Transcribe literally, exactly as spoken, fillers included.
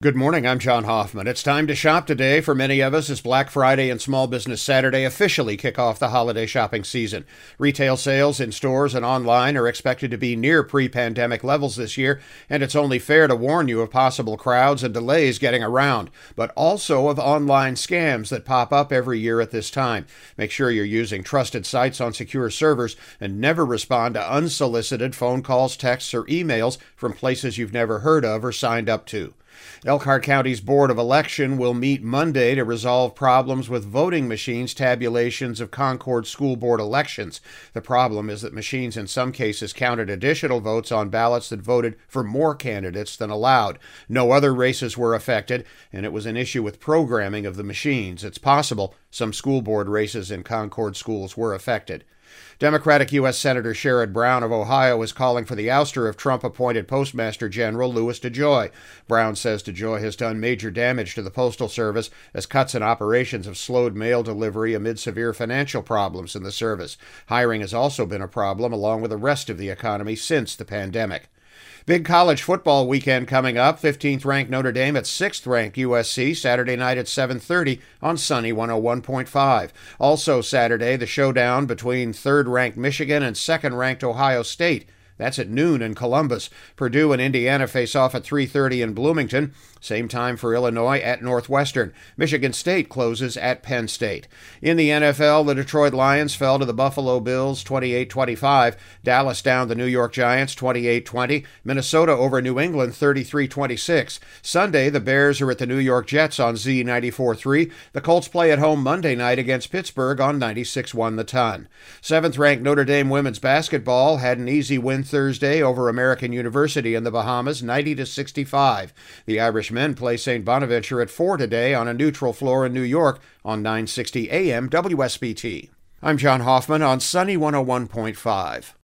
Good morning, I'm John Hoffman. It's time to shop today for many of us as Black Friday and Small Business Saturday officially kick off the holiday shopping season. Retail sales in stores and online are expected to be near pre-pandemic levels this year, and it's only fair to warn you of possible crowds and delays getting around, but also of online scams that pop up every year at this time. Make sure you're using trusted sites on secure servers and never respond to unsolicited phone calls, texts, or emails from places you've never heard of or signed up to. Elkhart County's Board of Election will meet Monday to resolve problems with voting machines' tabulations of Concord School Board elections. The problem is that machines in some cases counted additional votes on ballots that voted for more candidates than allowed. No other races were affected, and it was an issue with programming of the machines. It's possible some school board races in Concord schools were affected. Democratic U S Senator Sherrod Brown of Ohio is calling for the ouster of Trump-appointed Postmaster General Louis DeJoy. Brown says DeJoy has done major damage to the Postal Service as cuts in operations have slowed mail delivery amid severe financial problems in the service. Hiring has also been a problem along with the rest of the economy since the pandemic. Big college football weekend coming up. fifteenth-ranked Notre Dame at sixth-ranked U S C Saturday night at seven thirty on Sunny one oh one point five. Also Saturday, the showdown between third-ranked Michigan and second-ranked Ohio State. That's at noon in Columbus. Purdue and Indiana face off at three thirty in Bloomington. Same time for Illinois at Northwestern. Michigan State closes at Penn State. In the N F L, the Detroit Lions fell to the Buffalo Bills twenty-eight twenty-five. Dallas downed the New York Giants twenty-eight twenty. Minnesota over New England thirty-three twenty-six. Sunday, the Bears are at the New York Jets on Z ninety-four three. The Colts play at home Monday night against Pittsburgh on ninety-six one the Ton. seventh-ranked Notre Dame women's basketball had an easy win Thursday over American University in the Bahamas, ninety to sixty-five. The Irish men play Saint Bonaventure at four today on a neutral floor in New York on nine sixty A M W S B T. I'm John Hoffman on Sunny one oh one point five.